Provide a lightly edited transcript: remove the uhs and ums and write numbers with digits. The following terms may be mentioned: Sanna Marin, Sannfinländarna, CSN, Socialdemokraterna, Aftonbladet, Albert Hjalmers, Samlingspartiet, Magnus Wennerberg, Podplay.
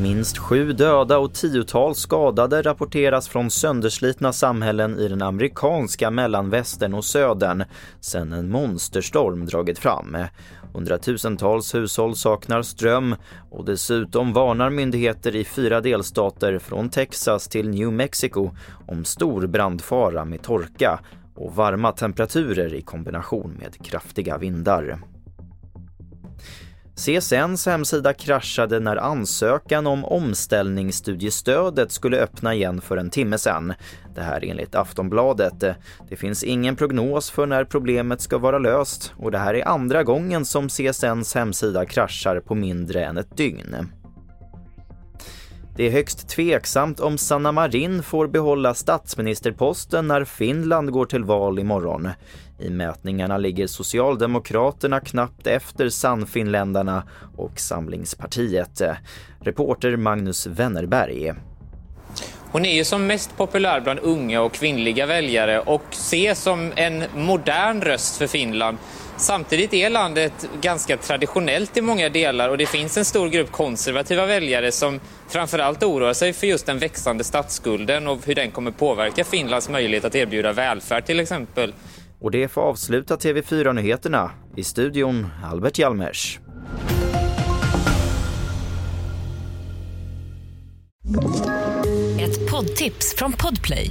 Minst 7 döda och 10-tals skadade rapporteras från sönderslitna samhällen i den amerikanska mellanvästern och södern sedan en monsterstorm dragit fram. Hundratusentals hushåll saknar ström och dessutom varnar myndigheter i 4 delstater från Texas till New Mexico om stor brandfara med torka och varma temperaturer i kombination med kraftiga vindar. CSNs hemsida kraschade när ansökan om omställningsstudiestödet skulle öppna igen för en timme sedan. Det här enligt Aftonbladet. Det finns ingen prognos för när problemet ska vara löst och det här är andra gången som CSNs hemsida kraschar på mindre än ett dygn. Det är högst tveksamt om Sanna Marin får behålla statsministerposten när Finland går till val imorgon. I mätningarna ligger Socialdemokraterna knappt efter Sannfinländarna och Samlingspartiet. Reporter Magnus Wennerberg. Hon är ju som mest populär bland unga och kvinnliga väljare och ses som en modern röst för Finland. Samtidigt är landet ganska traditionellt i många delar och det finns en stor grupp konservativa väljare som framförallt oroar sig för just den växande statsskulden och hur den kommer påverka Finlands möjlighet att erbjuda välfärd till exempel. Och det får avsluta TV4-nyheterna. I studion Albert Hjalmers. Ett poddtips från Podplay.